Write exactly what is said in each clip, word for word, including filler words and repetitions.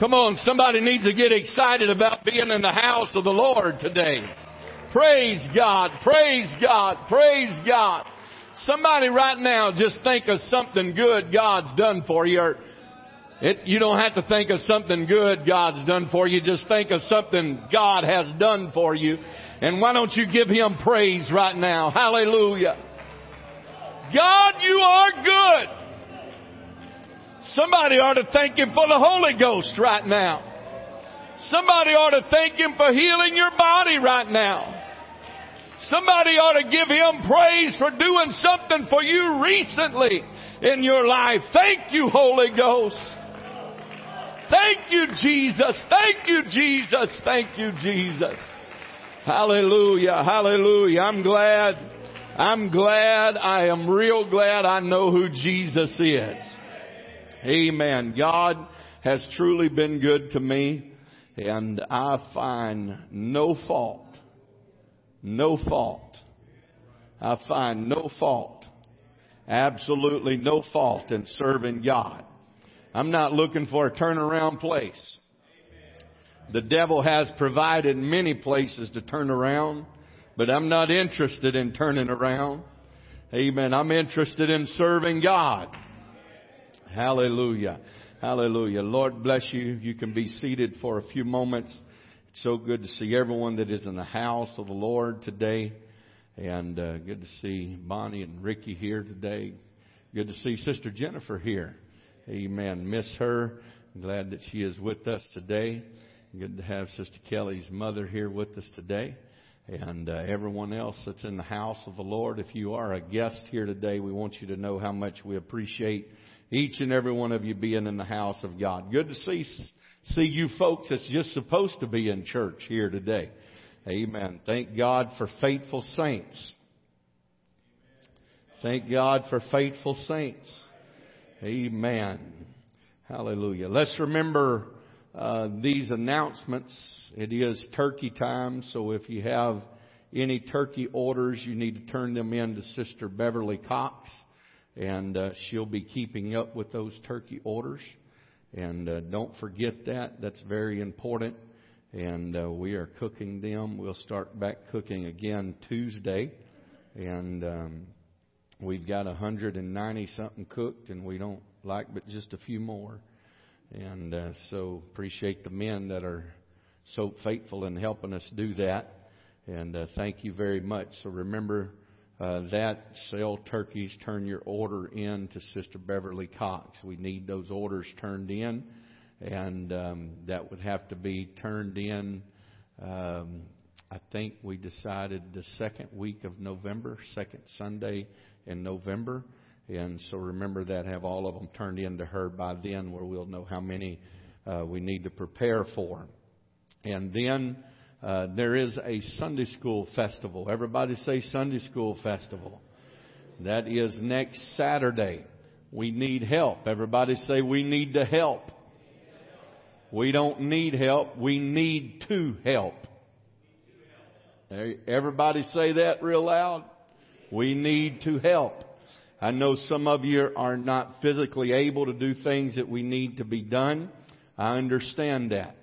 Come on, somebody needs to get excited about being in the house of the Lord today. Praise God, praise God, praise God. Somebody right now just think of something good God's done for you. Or it, you don't have to think of something good God's done for you. Just think of something God has done for you. And why don't you give Him praise right now? Hallelujah. God, you are good. Somebody ought to thank Him for the Holy Ghost right now. Somebody ought to thank Him for healing your body right now. Somebody ought to give Him praise for doing something for you recently in your life. Thank you, Holy Ghost. Thank you, Jesus. Thank you, Jesus. Thank you, Jesus. Hallelujah. Hallelujah. I'm glad. I'm glad. I am real glad I know who Jesus is. Amen. God has truly been good to me, and I find no fault. No fault. I find no fault. Absolutely no fault in serving God. I'm not looking for a turnaround place. The devil has provided many places to turn around, but I'm not interested in turning around. Amen. I'm interested in serving God. Hallelujah. Hallelujah. Lord bless you. You can be seated for a few moments. It's so good to see everyone that is in the house of the Lord today. And uh, good to see Bonnie and Ricky here today. Good to see Sister Jennifer here. Amen. Miss her. I'm glad that she is with us today. Good to have Sister Kelly's mother here with us today. And uh, everyone else that's in the house of the Lord. If you are a guest here today, we want you to know how much we appreciate each and every one of you being in the house of God. Good to see see you folks that's just supposed to be in church here today. Amen. Thank God for faithful saints. Thank God for faithful saints. Amen. Hallelujah. Let's remember uh, these announcements. It is turkey time, so if you have any turkey orders, you need to turn them in to Sister Beverly Cox. And uh, she'll be keeping up with those turkey orders. And uh, don't forget that. That's very important. And uh, we are cooking them. We'll start back cooking again Tuesday. And um, we've got one hundred ninety something cooked, and we don't like but just a few more. And uh, so appreciate the men that are so faithful in helping us do that. And uh, thank you very much. So remember... Uh, that sell turkeys, turn your order in to Sister Beverly Cox. We need those orders turned in, and um, that would have to be turned in, um, I think we decided the second week of November, second Sunday in November. And so remember that, have all of them turned in to her by then, where we'll know how many uh, we need to prepare for. And then... Uh, there is a Sunday school festival. Everybody say Sunday school festival. That is next Saturday. We need help. Everybody say we need to help. We don't need help. We need to help. Everybody say that real loud. We need to help. I know some of you are not physically able to do things that we need to be done. I understand that.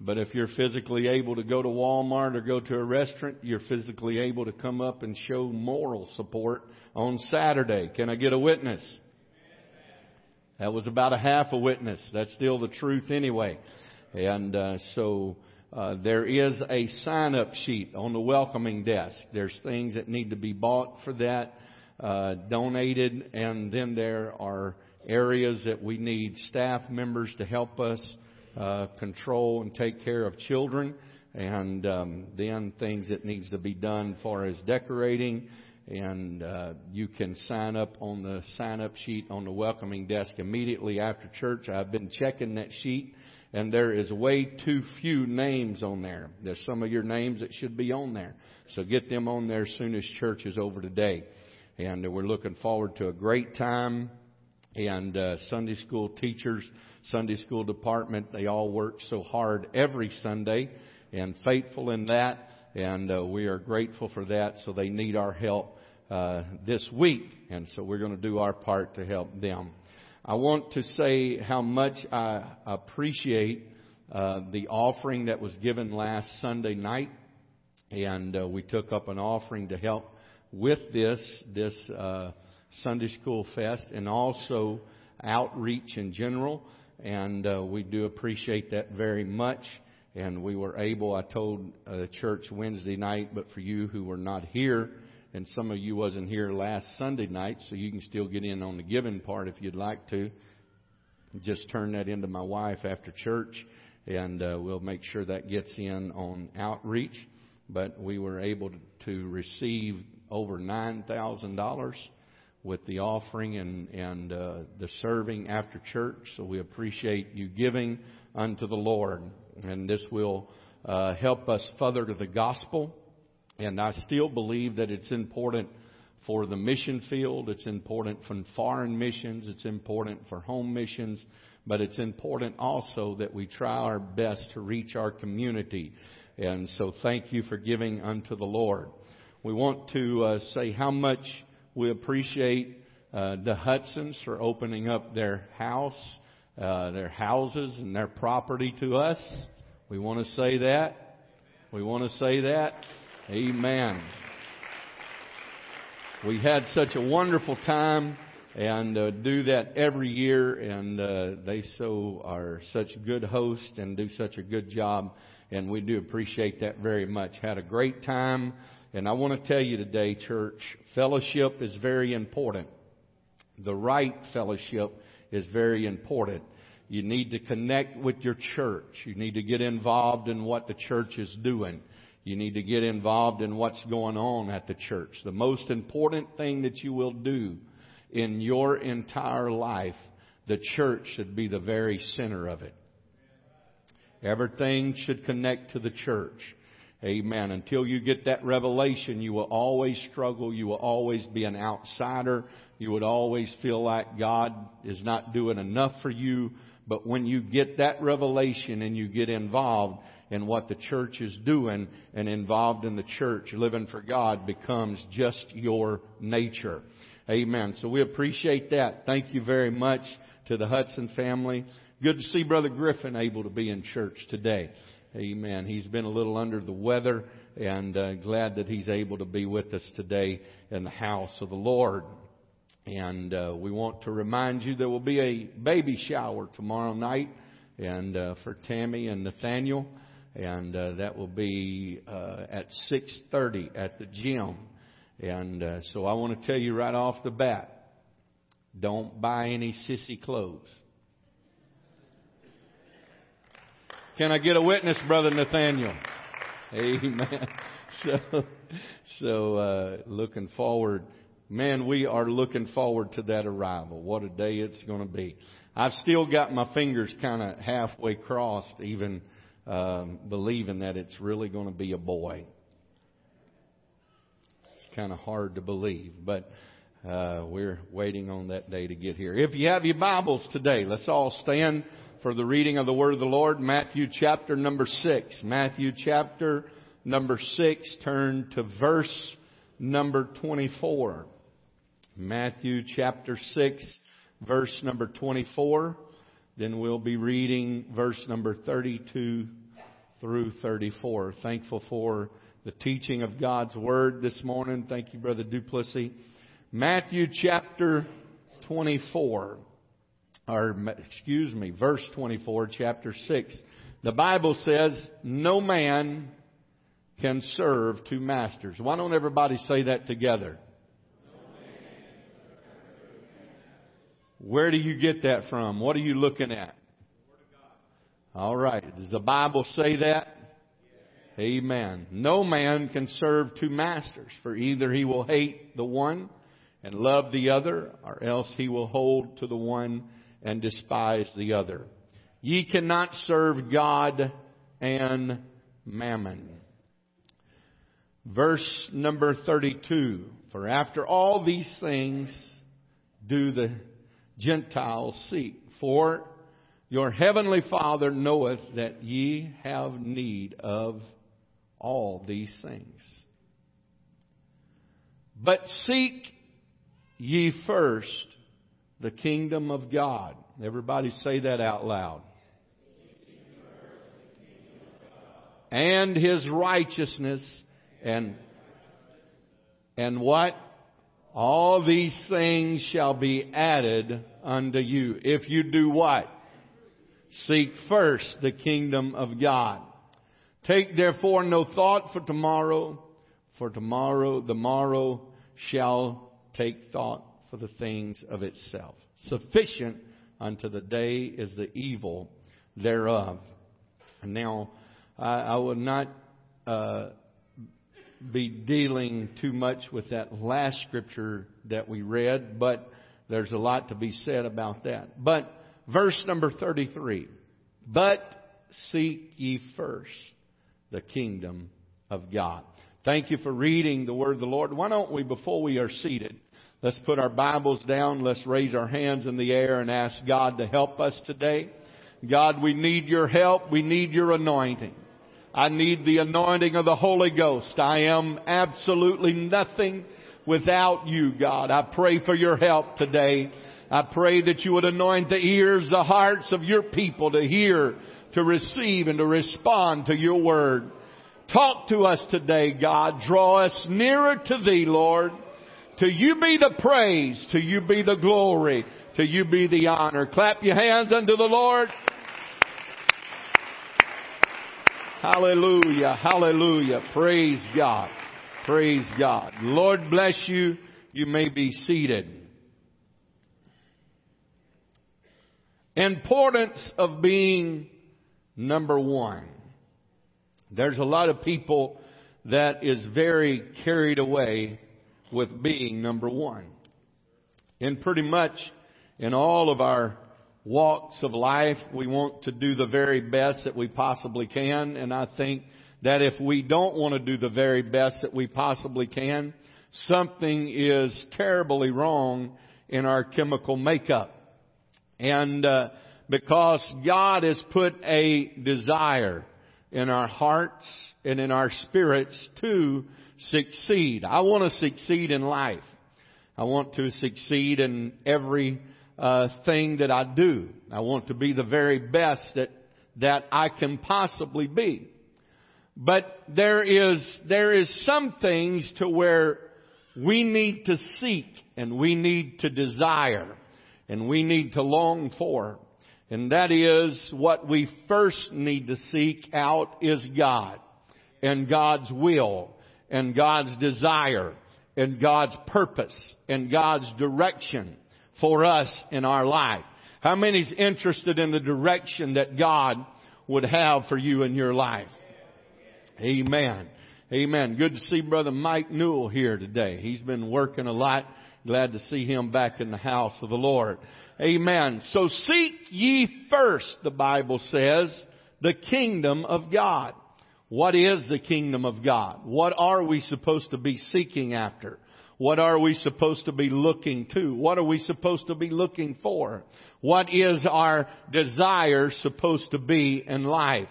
But if you're physically able to go to Walmart or go to a restaurant, you're physically able to come up and show moral support on Saturday. Can I get a witness? That was about a half a witness. That's still the truth anyway. And uh, so uh, there is a sign-up sheet on the welcoming desk. There's things that need to be bought for that, uh, donated, and then there are areas that we need staff members to help us Uh, control and take care of children, and um, then things that needs to be done far as decorating. And uh, you can sign up on the sign-up sheet on the welcoming desk immediately after church. I've been checking that sheet, and there is way too few names on there. There's some of your names that should be on there. So get them on there as soon as church is over today. And we're looking forward to a great time. And uh, Sunday school teachers, Sunday school department, they all work so hard every Sunday and faithful in that. And uh, we are grateful for that. So they need our help uh, this week. And so we're going to do our part to help them. I want to say how much I appreciate uh, the offering that was given last Sunday night. And uh, we took up an offering to help with this, this uh, Sunday School Fest, and also outreach in general. And uh, we do appreciate that very much. And we were able, I told the uh, church Wednesday night, but for you who were not here, and some of you wasn't here last Sunday night, so you can still get in on the giving part if you'd like to. Just turn that into my wife after church, and uh, we'll make sure that gets in on outreach. But we were able to receive over nine thousand dollars with the offering and, and uh, the serving after church. So we appreciate you giving unto the Lord. And this will uh, help us further to the gospel. And I still believe that it's important for the mission field. It's important for foreign missions. It's important for home missions. But it's important also that we try our best to reach our community. And so thank you for giving unto the Lord. We want to uh, say how much we appreciate uh, the Hudsons for opening up their house, uh, their houses and their property to us. We want to say that. We want to say that. Amen. We had such a wonderful time and uh, do that every year. And uh, they so are such good hosts and do such a good job. And we do appreciate that very much. Had a great time. And I want to tell you today, church, fellowship is very important. The right fellowship is very important. You need to connect with your church. You need to get involved in what the church is doing. You need to get involved in what's going on at the church. The most important thing that you will do in your entire life, the church should be the very center of it. Everything should connect to the church. Amen. Until you get that revelation, you will always struggle. You will always be an outsider. You would always feel like God is not doing enough for you. But when you get that revelation and you get involved in what the church is doing and involved in the church, living for God becomes just your nature. Amen. So we appreciate that. Thank you very much to the Hudson family. Good to see Brother Griffin able to be in church today. Amen. He's been a little under the weather, and uh, glad that he's able to be with us today in the house of the Lord. And uh, we want to remind you there will be a baby shower tomorrow night, and uh, for Tammy and Nathaniel, and uh, that will be uh, at six thirty at the gym. And uh, so I want to tell you right off the bat, don't buy any sissy clothes. Can I get a witness, Brother Nathaniel? Amen. So, so uh, looking forward. Man, we are looking forward to that arrival. What a day it's going to be. I've still got my fingers kind of halfway crossed, even um, believing that it's really going to be a boy. It's kind of hard to believe, but uh, we're waiting on that day to get here. If you have your Bibles today, let's all stand for the reading of the Word of the Lord, Matthew chapter number six. Matthew chapter number six, turn to verse number twenty-four. Matthew chapter six, verse number twenty-four. Then we'll be reading verse number thirty-two through thirty-four. Thankful for the teaching of God's Word this morning. Thank you, Brother Duplessis. Matthew chapter twenty-four. Or, excuse me, verse twenty-four, chapter six. The Bible says, no man can serve two masters. Why don't everybody say that together? No man can serve two masters. Where do you get that from? What are you looking at? All right. Does the Bible say that? Yes. Amen. No man can serve two masters, for either he will hate the one and love the other, or else he will hold to the one and despise the other. Ye cannot serve God and mammon. Verse number thirty-two. For after all these things do the Gentiles seek. For your heavenly Father knoweth that ye have need of all these things. But seek ye first the kingdom of God. Everybody say that out loud. Seek ye first and his righteousness, and and what? All these things shall be added unto you. If you do what? Seek first the kingdom of God. Take therefore no thought for tomorrow, for tomorrow, the morrow shall take thought for the things of itself. Sufficient unto the day is the evil thereof. Now, I, I will not uh, be dealing too much with that last scripture that we read, but there's a lot to be said about that. But verse number thirty-three, but seek ye first the kingdom of God. Thank you for reading the word of the Lord. Why don't we, before we are seated, let's put our Bibles down. Let's raise our hands in the air and ask God to help us today. God, we need your help. We need your anointing. I need the anointing of the Holy Ghost. I am absolutely nothing without you, God. I pray for your help today. I pray that you would anoint the ears, the hearts of your people to hear, to receive, and to respond to your word. Talk to us today, God. Draw us nearer to thee, Lord. To you be the praise. To you be the glory. To you be the honor. Clap your hands unto the Lord. Hallelujah. Hallelujah. Praise God. Praise God. Lord bless you. You may be seated. Importance of being number one. There's a lot of people that is very carried away with being number one. And pretty much in all of our walks of life, we want to do the very best that we possibly can. And I think that if we don't want to do the very best that we possibly can, something is terribly wrong in our chemical makeup. And uh, because God has put a desire in our hearts and in our spirits to succeed. I want to succeed in life. I want to succeed in every uh, thing that I do. I want to be the very best that that I can possibly be. But there is there is some things to where we need to seek and we need to desire and we need to long for. And that is what we first need to seek out is God and God's will and God's desire and God's purpose and God's direction for us in our life. How many is interested in the direction that God would have for you in your life? Amen. Amen. Good to see Brother Mike Newell here today. He's been working a lot. Glad to see him back in the house of the Lord. Amen. So seek ye first, the Bible says, the kingdom of God. What is the kingdom of God? What are we supposed to be seeking after? What are we supposed to be looking to? What are we supposed to be looking for? What is our desire supposed to be in life?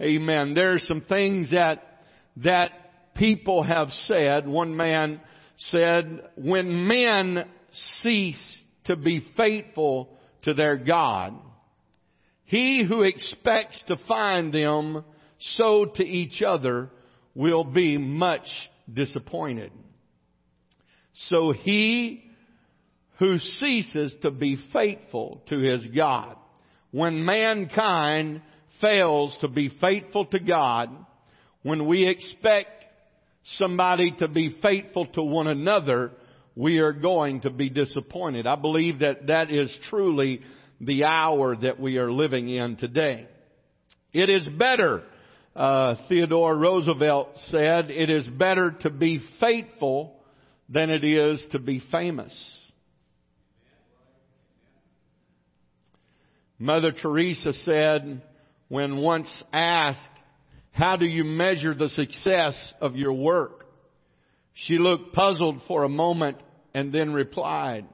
Amen. There are some things that that people have said. One man said, when men cease to be faithful to their God, he who expects to find them so to each other will be much disappointed. So he who ceases to be faithful to his God, when mankind fails to be faithful to God, when we expect somebody to be faithful to one another, we are going to be disappointed. I believe that that is truly the hour that we are living in today. It is better, uh, Theodore Roosevelt said, it is better to be faithful than it is to be famous. Mother Teresa said, when once asked, how do you measure the success of your work? She looked puzzled for a moment and then replied,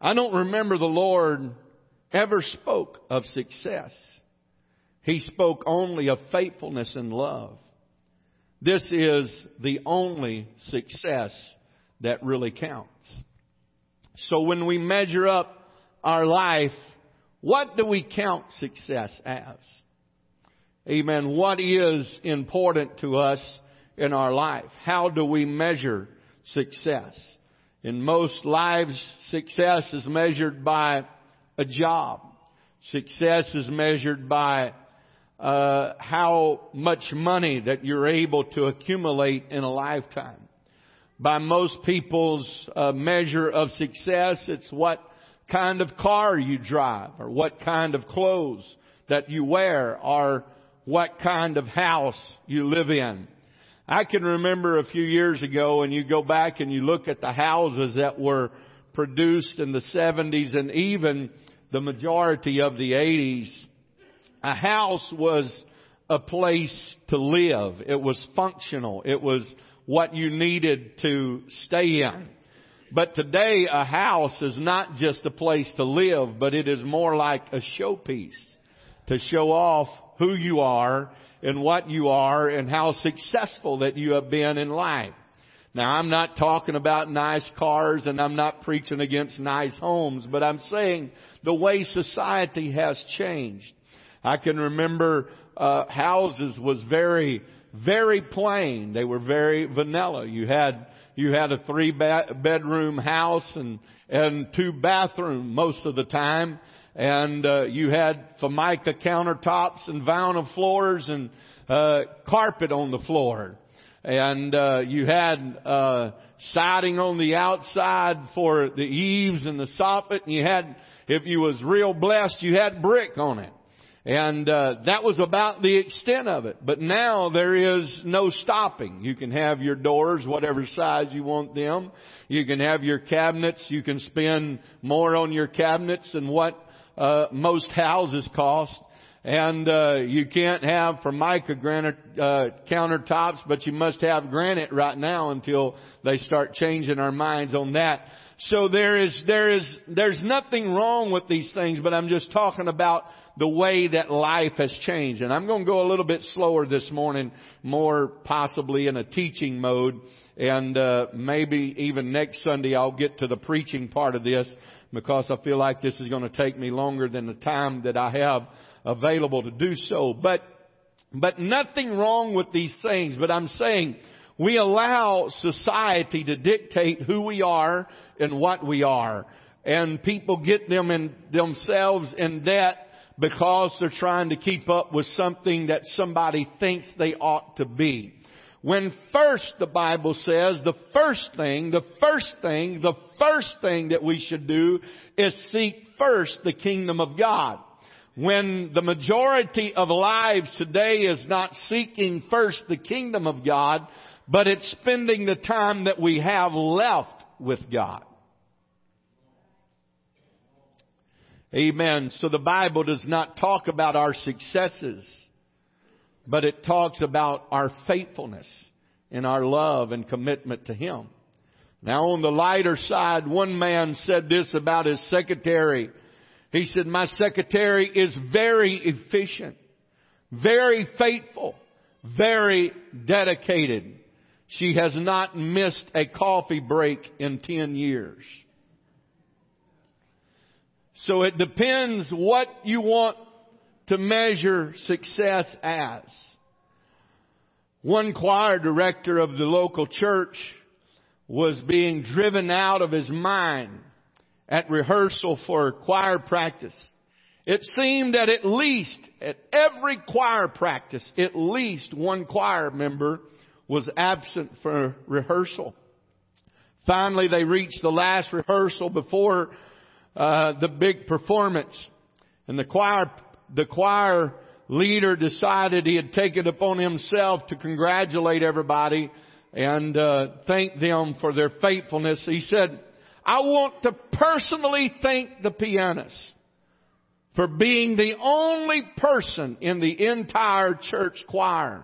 I don't remember the Lord ever spoke of success. He spoke only of faithfulness and love. This is the only success that really counts. So when we measure up our life, what do we count success as? Amen. What is important to us in our life? How do we measure success? In most lives, success is measured by a job. Success is measured by uh, how much money that you're able to accumulate in a lifetime. By most people's uh, measure of success, it's what kind of car you drive, or what kind of clothes that you wear, or what kind of house you live in. I can remember a few years ago, and you go back and you look at the houses that were produced in the seventies and even the majority of the eighties. A house was a place to live. It was functional. It was what you needed to stay in. But today, a house is not just a place to live, but it is more like a showpiece to show off who you are and what you are and how successful that you have been in life. Now, I'm not talking about nice cars, and I'm not preaching against nice homes, but I'm saying the way society has changed. I can remember uh, houses was very, very plain. They were very vanilla. You had you had a three ba- bedroom house and and two bathroom most of the time. And uh, you had Formica countertops and vinyl floors and uh, carpet on the floor. And uh, you had uh, siding on the outside for the eaves and the soffit. And you had, if you was real blessed, you had brick on it. And uh, that was about the extent of it. But now there is no stopping. You can have your doors whatever size you want them. You can have your cabinets. You can spend more on your cabinets than what Uh, most houses cost. And, uh, you can't have Formica granite, uh, countertops, but you must have granite right now until they start changing our minds on that. So there is, there is, there's nothing wrong with these things, but I'm just talking about the way that life has changed. And I'm going to go a little bit slower this morning, more possibly in a teaching mode. And, uh, maybe even next Sunday I'll get to the preaching part of this, because I feel like this is going to take me longer than the time that I have available to do so. But, but nothing wrong with these things. But I'm saying we allow society to dictate who we are and what we are. And people get them in, themselves in debt because they're trying to keep up with something that somebody thinks they ought to be. When first, the Bible says, the first thing, the first thing, the first thing that we should do is seek first the kingdom of God. When the majority of lives today is not seeking first the kingdom of God, but it's spending the time that we have left with God. Amen. So the Bible does not talk about our successes, but it talks about our faithfulness and our love and commitment to Him. Now, on the lighter side, one man said this about his secretary. He said, "My secretary is very efficient, very faithful, very dedicated. She has not missed a coffee break in ten years. So it depends what you want to measure success as. One choir director of the local church was being driven out of his mind at rehearsal for choir practice. It seemed that at least at every choir practice, at least one choir member was absent for rehearsal. Finally, they reached the last rehearsal before uh, the big performance, and the choir The choir leader decided he had taken upon himself to congratulate everybody and uh, thank them for their faithfulness. He said, "I want to personally thank the pianist for being the only person in the entire church choir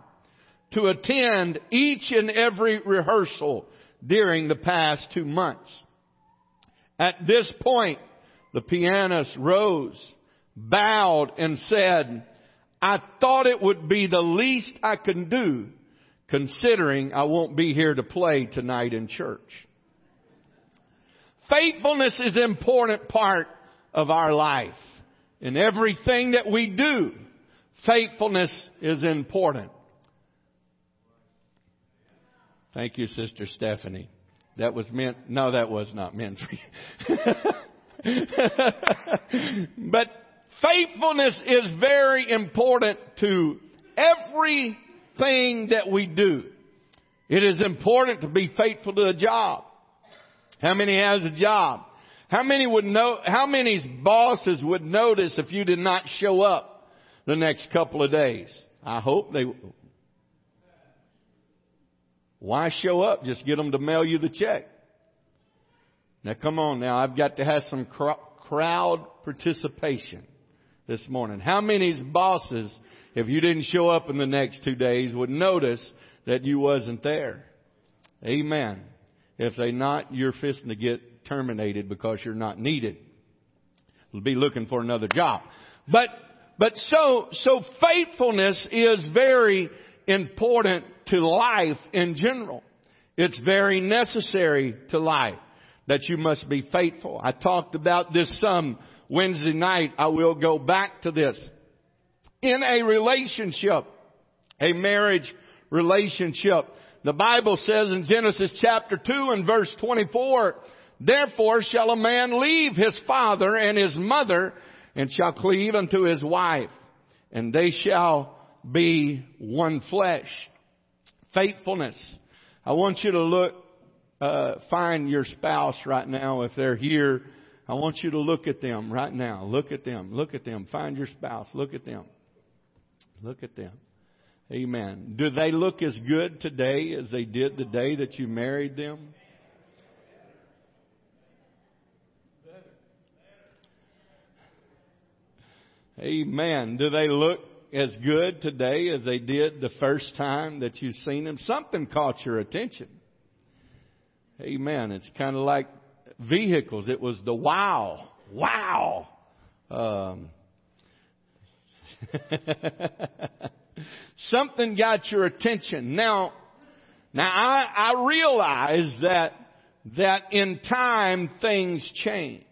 to attend each and every rehearsal during the past two months. At this point, the pianist rose, bowed, and said, I thought it would be the least I can do, considering I won't be here to play tonight in church." Faithfulness is an important part of our life. In everything that we do, Faithfulness is important. Thank you, Sister Stephanie. That was meant. No, that was not meant for you. But faithfulness is very important to everything that we do. It is important to be faithful to a job. How many has a job? How many would know? How many's bosses would notice if you did not show up the next couple of days? I hope they. Why show up? Just get them to mail you the check. Now, come on now. I've got to have some crowd participation this morning. How many's bosses, if you didn't show up in the next two days, would notice that you wasn't there? Amen. If they not, you're fisting to get terminated because you're not needed. You'll be looking for another job. But, but so, so faithfulness is very important to life in general. It's very necessary to life that you must be faithful. I talked about this some Wednesday night. I will go back to this. In a relationship, a marriage relationship, the Bible says in Genesis chapter two and verse twenty-four, "Therefore shall a man leave his father and his mother and shall cleave unto his wife, and they shall be one flesh." Faithfulness. I want you to look, uh, find your spouse right now. If they're here, I want you to look at them right now. Look at them. Look at them. Find your spouse. Look at them. Look at them. Amen. Do they look as good today as they did the day that you married them? Amen. Do they look as good today as they did the first time that you've seen them? Something caught your attention. Amen. It's kind of like vehicles. It was the wow. Wow. Um, something got your attention. Now, now I, I realize that, that in time things change.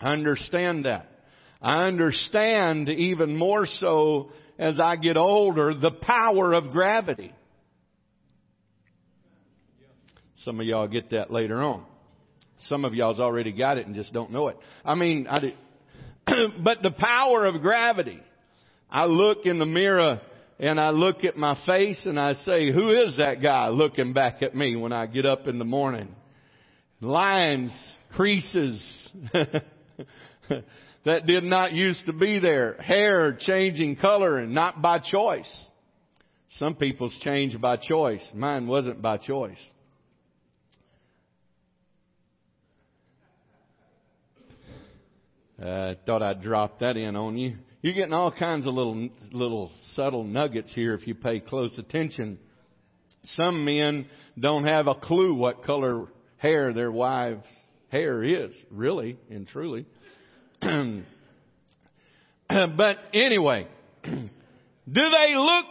I understand that. I understand even more so as I get older the power of gravity. Some of y'all get that later on. Some of y'all's already got it and just don't know it. I mean, I did. But the power of gravity. I look in the mirror and I look at my face and I say, "Who is that guy looking back at me?" When I get up in the morning, lines, creases. That did not used to be there. Hair changing color, and not by choice. Some people's change by choice. Mine wasn't by choice. I uh, thought I'd drop that in on you. You're getting all kinds of little, little subtle nuggets here if you pay close attention. Some men don't have a clue what color hair their wife's hair is, really and truly. But anyway, do they look?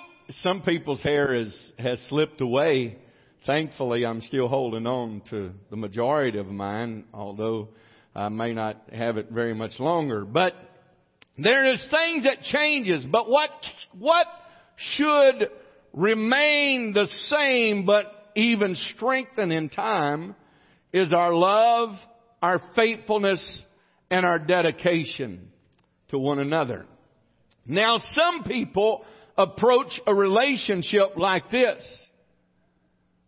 Some people's hair is, has slipped away. Thankfully, I'm still holding on to the majority of mine, although I may not have it very much longer. But there is things that changes. But what what should remain the same but even strengthen in time is our love, our faithfulness, and our dedication to one another. Now, some people approach a relationship like this.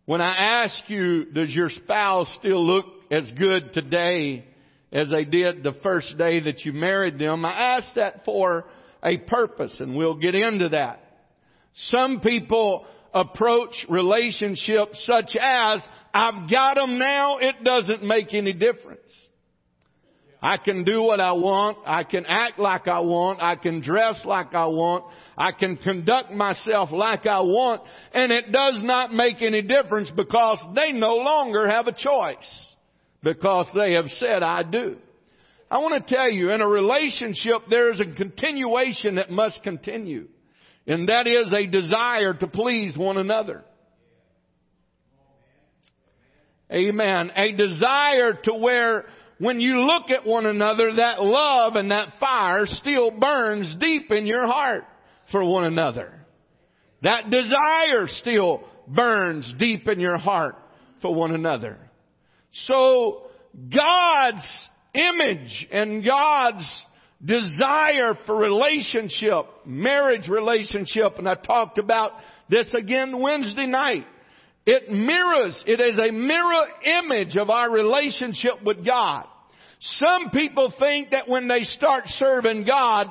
When I ask you, does your spouse still look as good today as they did the first day that you married them? I ask that for a purpose, and we'll get into that. Some people approach relationships such as, "I've got them now, it doesn't make any difference. I can do what I want. I can act like I want. I can dress like I want. I can conduct myself like I want. And it does not make any difference," because they no longer have a choice, because they have said, "I do." I want to tell you, in a relationship, there is a continuation that must continue. And that is a desire to please one another. Amen. A desire to where, when you look at one another, that love and that fire still burns deep in your heart. for one another. That desire still burns deep in your heart for one another. So God's image and God's desire for relationship, marriage relationship, and I talked about this again Wednesday night. It mirrors, it is a mirror image of our relationship with God. Some people think that when they start serving God,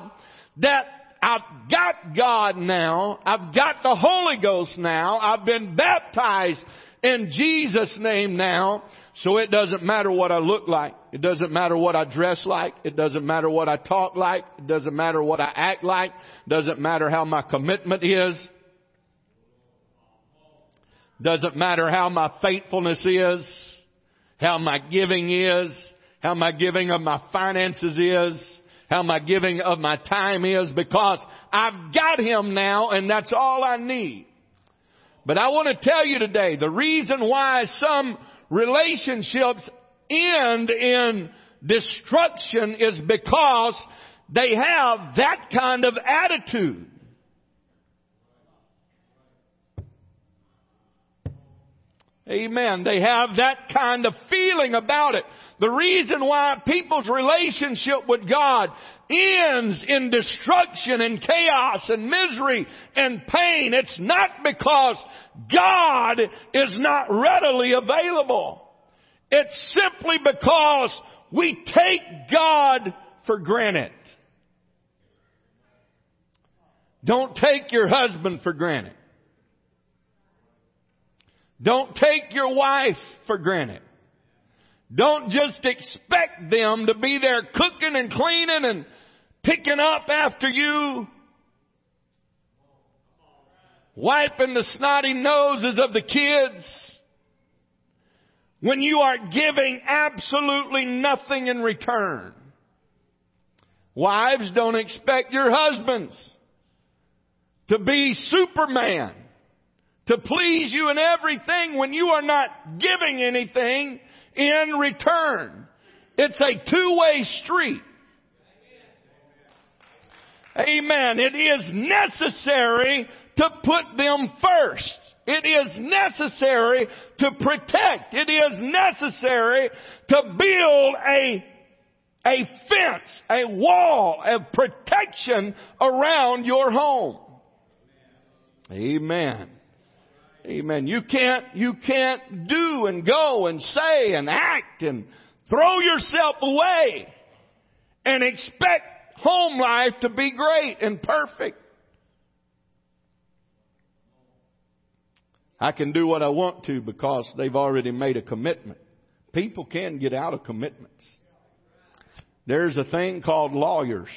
that I've got God now, I've got the Holy Ghost now, I've been baptized in Jesus' name now, so it doesn't matter what I look like. It doesn't matter what I dress like. It doesn't matter what I talk like. It doesn't matter what I act like. It doesn't matter how my commitment is. Doesn't matter how my faithfulness is, how my giving is, how my giving of my finances is, how my giving of my time is, because I've got Him now and that's all I need. But I want to tell you today, the reason why some relationships end in destruction is because they have that kind of attitude. Amen. They have that kind of feeling about it. The reason why people's relationship with God ends in destruction and chaos and misery and pain, it's not because God is not readily available. It's simply because we take God for granted. Don't take your husband for granted. Don't take your wife for granted. Don't just expect them to be there cooking and cleaning and picking up after you, wiping the snotty noses of the kids, when you are giving absolutely nothing in return. Wives, don't expect your husbands to be Superman, to please you in everything when you are not giving anything in return. It's a two-way street. Amen. It is necessary to put them first. It is necessary to protect. It is necessary to build a, a fence, a wall of protection around your home. Amen. Amen. You can't, you can't do and go and say and act and throw yourself away and expect home life to be great and perfect. I can do what I want to because they've already made a commitment. People can get out of commitments. There's a thing called lawyers.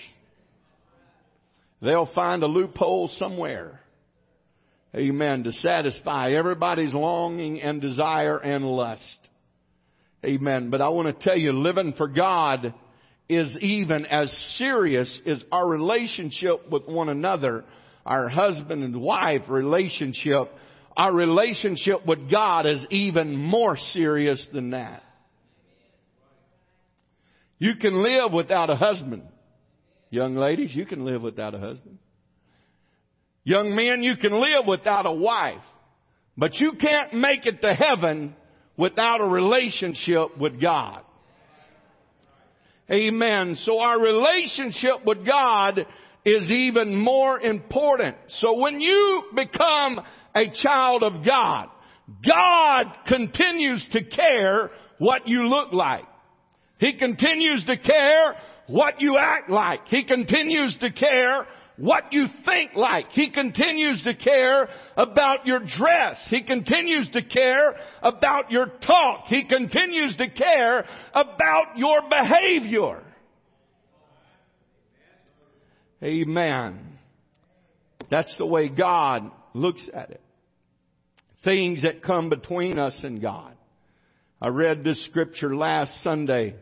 They'll find a loophole somewhere. Amen. To satisfy everybody's longing and desire and lust. Amen. But I want to tell you, living for God is even as serious as our relationship with one another, our husband and wife relationship. Our relationship with God is even more serious than that. You can live without a husband. Young ladies, you can live without a husband. Young men, you can live without a wife, but you can't make it to heaven without a relationship with God. Amen. So our relationship with God is even more important. So when you become a child of God, God continues to care what you look like. He continues to care what you act like. He continues to care what you think like. He continues to care about your dress. He continues to care about your talk. He continues to care about your behavior. Amen. That's the way God looks at it. Things that come between us and God. I read this scripture last Sunday.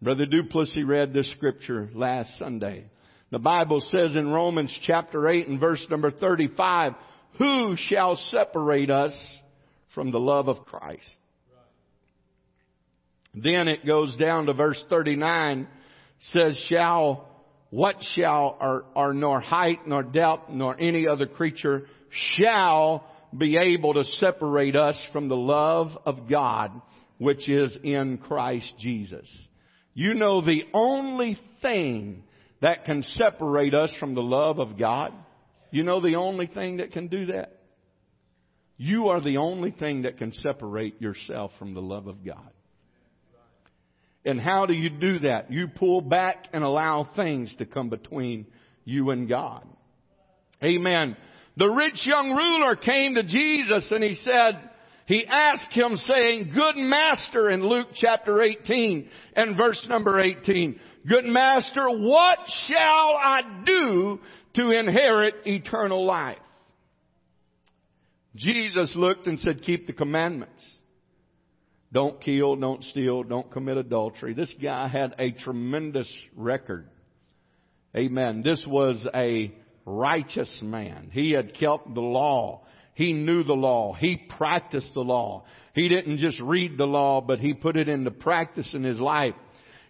Brother Duplessis read this scripture last Sunday. The Bible says in Romans chapter eight and verse number thirty-five, who shall separate us from the love of Christ? Right. Then it goes down to verse thirty-nine, says, shall what shall or, or nor height nor depth nor any other creature shall be able to separate us from the love of God, which is in Christ Jesus. You know, the only thing that can separate us from the love of God, you know the only thing that can do that? You are the only thing that can separate yourself from the love of God. And how do you do that? You pull back and allow things to come between you and God. Amen. The rich young ruler came to Jesus and he said, he asked him saying, "Good master," in Luke chapter eighteen and verse number eighteen, "Good master, what shall I do to inherit eternal life?" Jesus looked and said, "Keep the commandments. Don't kill, don't steal, don't commit adultery." This guy had a tremendous record. Amen. This was a righteous man. He had kept the law. He knew the law. He practiced the law. He didn't just read the law, but he put it into practice in his life.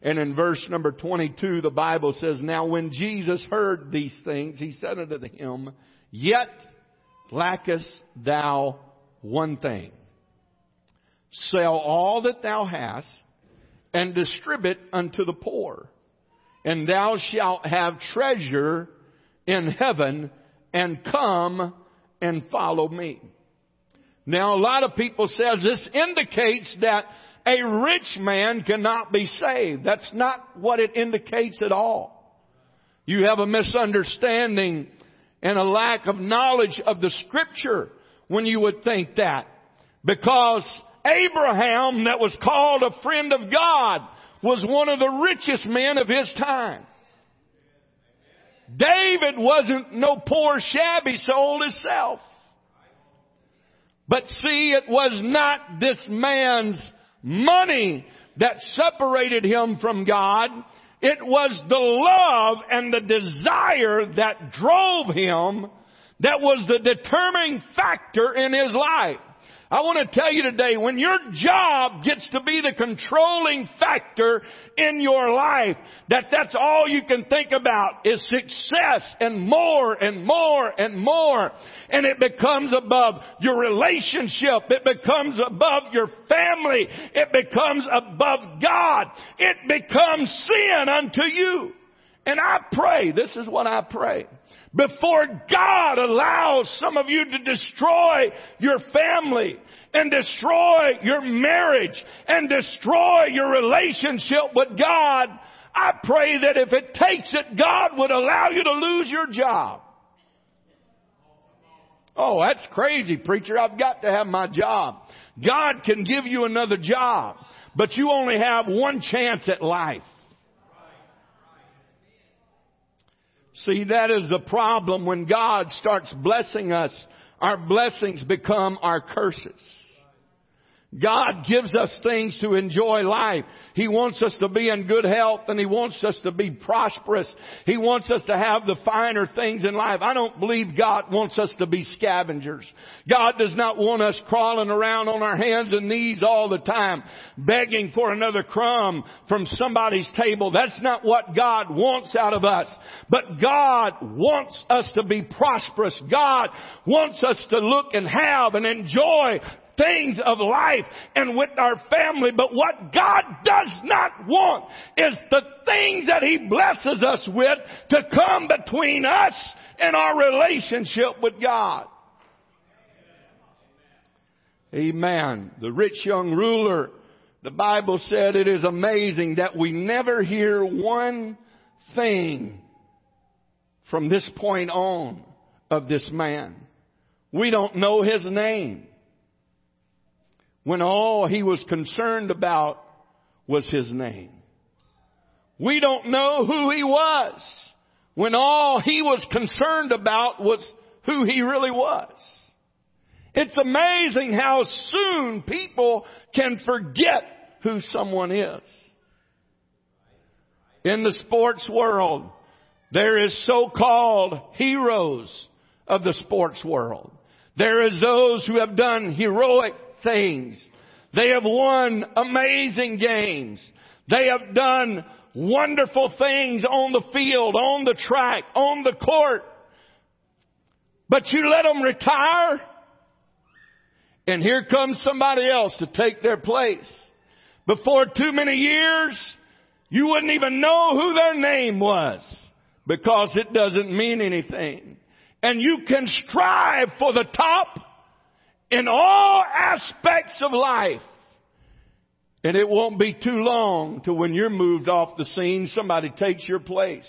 And in verse number twenty-two, the Bible says, "Now when Jesus heard these things, he said unto him, Yet lackest thou one thing. Sell all that thou hast, and distribute unto the poor, and thou shalt have treasure in heaven, and come and follow me." Now, a lot of people say this indicates that a rich man cannot be saved. That's not what it indicates at all. You have a misunderstanding and a lack of knowledge of the Scripture when you would think that. Because Abraham, that was called a friend of God, was one of the richest men of his time. David wasn't no poor, shabby soul himself. But see, it was not this man's money that separated him from God. It was the love and the desire that drove him, that was the determining factor in his life. I want to tell you today, when your job gets to be the controlling factor in your life, that that's all you can think about is success and more and more and more. And it becomes above your relationship. It becomes above your family. It becomes above God. It becomes sin unto you. And I pray, this is what I pray. Before God allows some of you to destroy your family and destroy your marriage and destroy your relationship with God, I pray that if it takes it, God would allow you to lose your job. Oh, that's crazy, preacher. I've got to have my job. God can give you another job, but you only have one chance at life. See, that is the problem. When God starts blessing us, our blessings become our curses. God gives us things to enjoy life. He wants us to be in good health, and He wants us to be prosperous. He wants us to have the finer things in life. I don't believe God wants us to be scavengers. God does not want us crawling around on our hands and knees all the time, begging for another crumb from somebody's table. That's not what God wants out of us. But God wants us to be prosperous. God wants us to look and have and enjoy things of life and with our family. But what God does not want is the things that He blesses us with to come between us and our relationship with God. Amen. The rich young ruler, the Bible said, it is amazing that we never hear one thing from this point on of this man. We don't know his name, when all he was concerned about was his name. We don't know who he was, when all he was concerned about was who he really was. It's amazing how soon people can forget who someone is. In the sports world, there is so-called heroes of the sports world. There is those who have done heroic things. They have won amazing games. They have done wonderful things on the field, on the track, on the court. But you let them retire, and here comes somebody else to take their place. Before too many years, you wouldn't even know who their name was, because it doesn't mean anything. And you can strive for the top in all aspects of life, and it won't be too long till when you're moved off the scene, somebody takes your place,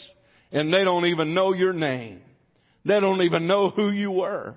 and they don't even know your name. They don't even know who you were.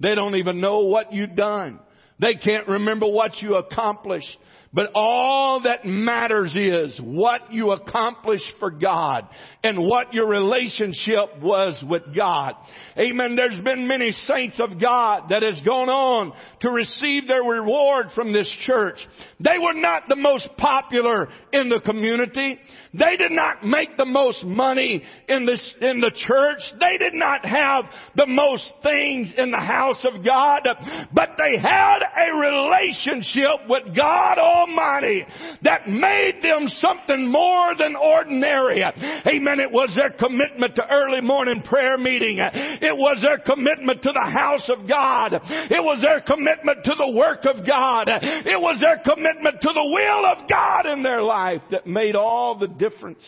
They don't even know what you've done. They can't remember what you accomplished. But all that matters is what you accomplished for God and what your relationship was with God. Amen. There's been many saints of God that has gone on to receive their reward from this church. They were not the most popular in the community. They did not make the most money in this, in the church. They did not have the most things in the house of God, but they had a relationship with God Almighty that made them something more than ordinary. Amen. It was their commitment to early morning prayer meeting. It was their commitment to the house of God. It was their commitment to the work of God. It was their commitment to the will of God in their life that made all the difference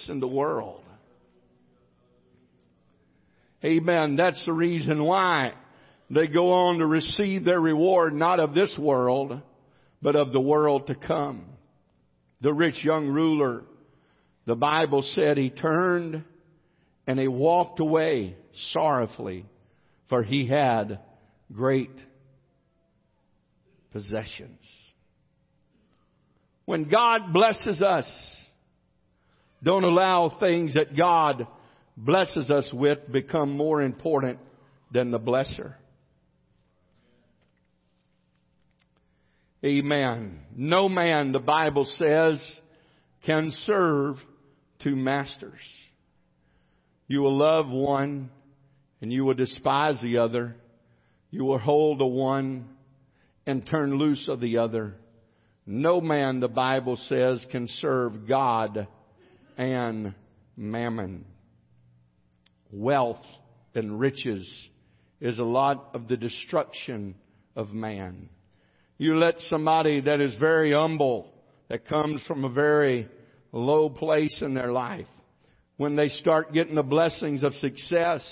in the world. Amen. That's the reason why they go on to receive their reward, not of this world, but of the world to come. The rich young ruler, the Bible said, he turned and he walked away sorrowfully, for he had great possessions. When God blesses us, don't allow things that God blesses us with become more important than the blesser. Amen. No man, the Bible says, can serve two masters. You will love one and you will despise the other. You will hold the one and turn loose of the other. No man, the Bible says, can serve God and mammon. Wealth and riches is a lot of the destruction of man. You let somebody that is very humble, that comes from a very low place in their life, when they start getting the blessings of success,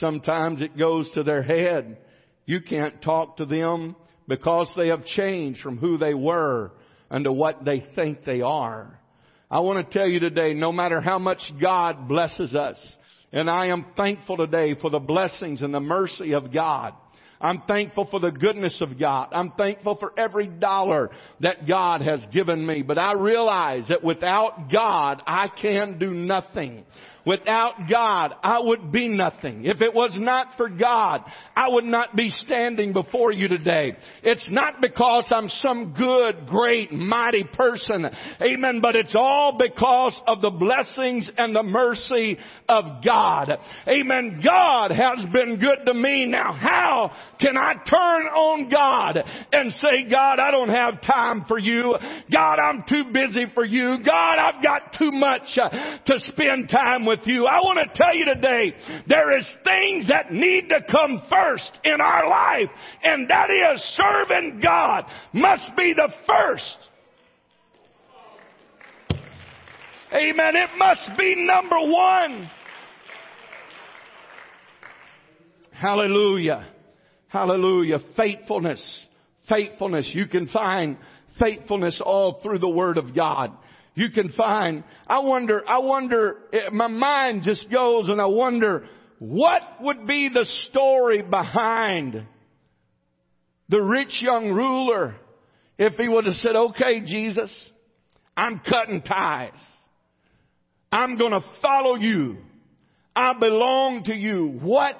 sometimes it goes to their head. You can't talk to them because they have changed from who they were unto what they think they are. I want to tell you today, no matter how much God blesses us, and I am thankful today for the blessings and the mercy of God. I'm thankful for the goodness of God. I'm thankful for every dollar that God has given me. But I realize that without God, I can do nothing. Without God, I would be nothing. If it was not for God, I would not be standing before you today. It's not because I'm some good, great, mighty person. Amen. But it's all because of the blessings and the mercy of God. Amen. God has been good to me. Now, how can I turn on God and say, God, I don't have time for you. God, I'm too busy for you. God, I've got too much to spend time with. With you. I want to tell you today, there is things that need to come first in our life, and that is serving God must be the first. Amen. It must be number one. Hallelujah. Hallelujah. Faithfulness. Faithfulness. You can find faithfulness all through the Word of God. You can find, I wonder, I wonder, my mind just goes and I wonder, what would be the story behind the rich young ruler if he would have said, okay, Jesus, I'm cutting ties. I'm going to follow you. I belong to you. What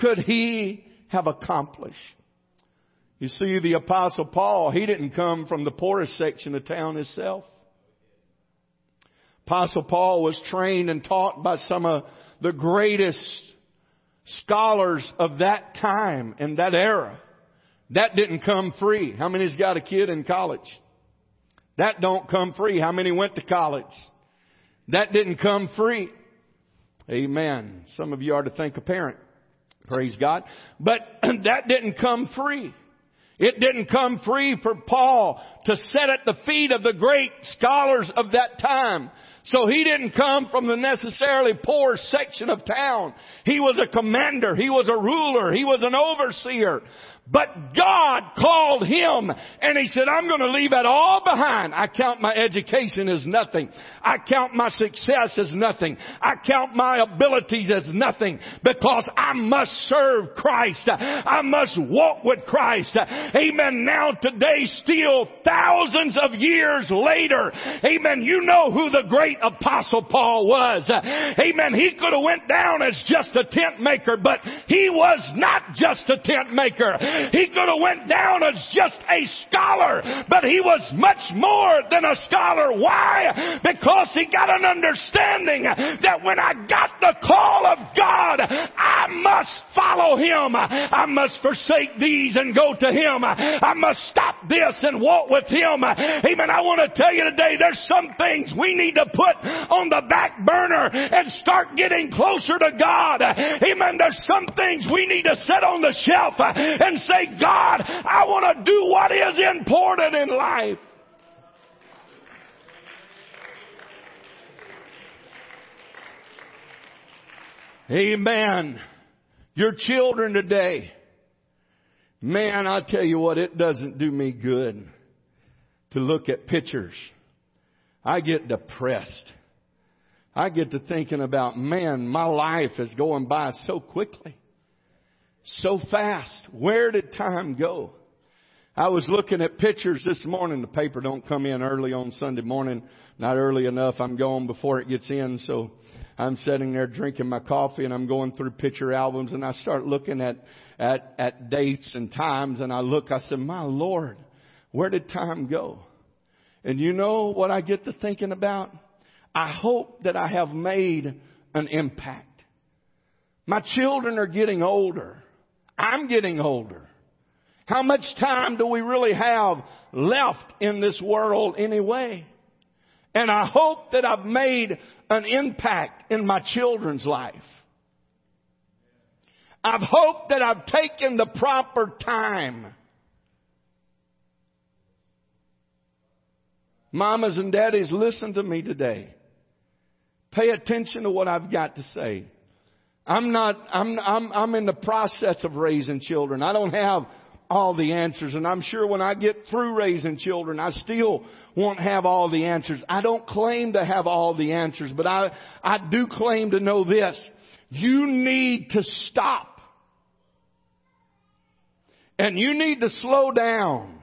could he have accomplished? You see, the Apostle Paul, he didn't come from the poorest section of town himself. Apostle Paul was trained and taught by some of the greatest scholars of that time and that era. That didn't come free. How many's got a kid in college? That don't come free. How many went to college? That didn't come free. Amen. Some of you are to thank a parent. Praise God. But that didn't come free. It didn't come free for Paul to sit at the feet of the great scholars of that time. So he didn't come from the necessarily poor section of town. He was a commander. He was a ruler. He was an overseer. But God called him and he said, I'm going to leave it all behind. I count my education as nothing. I count my success as nothing. I count my abilities as nothing, because I must serve Christ. I must walk with Christ. Amen. Now today, still thousands of years later. Amen. You know who the great apostle Paul was. Amen. He could have went down as just a tent maker, but he was not just a tent maker. He could have went down as just a scholar, but he was much more than a scholar. Why? Because he got an understanding that when I got the call of God, I must follow him. I must forsake these and go to him. I must stop this and walk with him. Amen. I want to tell you today, there's some things we need to put on the back burner and start getting closer to God. Amen. There's some things we need to set on the shelf and say, God, I want to do what is important in life. Amen. Your children today. Man, I tell you what, it doesn't do me good to look at pictures. I get depressed. I get to thinking about, man, my life is going by so quickly. So fast. Where did time go? I was looking at pictures this morning. The paper don't come in early on Sunday morning. Not early enough. I'm gone before it gets in. So I'm sitting there drinking my coffee and I'm going through picture albums, and I start looking at, at, at dates and times, and I look, I said, my Lord, where did time go? And you know what I get to thinking about? I hope that I have made an impact. My children are getting older. I'm getting older. How much time do we really have left in this world anyway? And I hope that I've made an impact in my children's life. I've hoped that I've taken the proper time. Mamas and daddies, listen to me today. Pay attention to what I've got to say. I'm not, I'm, I'm, I'm in the process of raising children. I don't have all the answers. And I'm sure when I get through raising children, I still won't have all the answers. I don't claim to have all the answers, but I, I do claim to know this. You need to stop. And you need to slow down.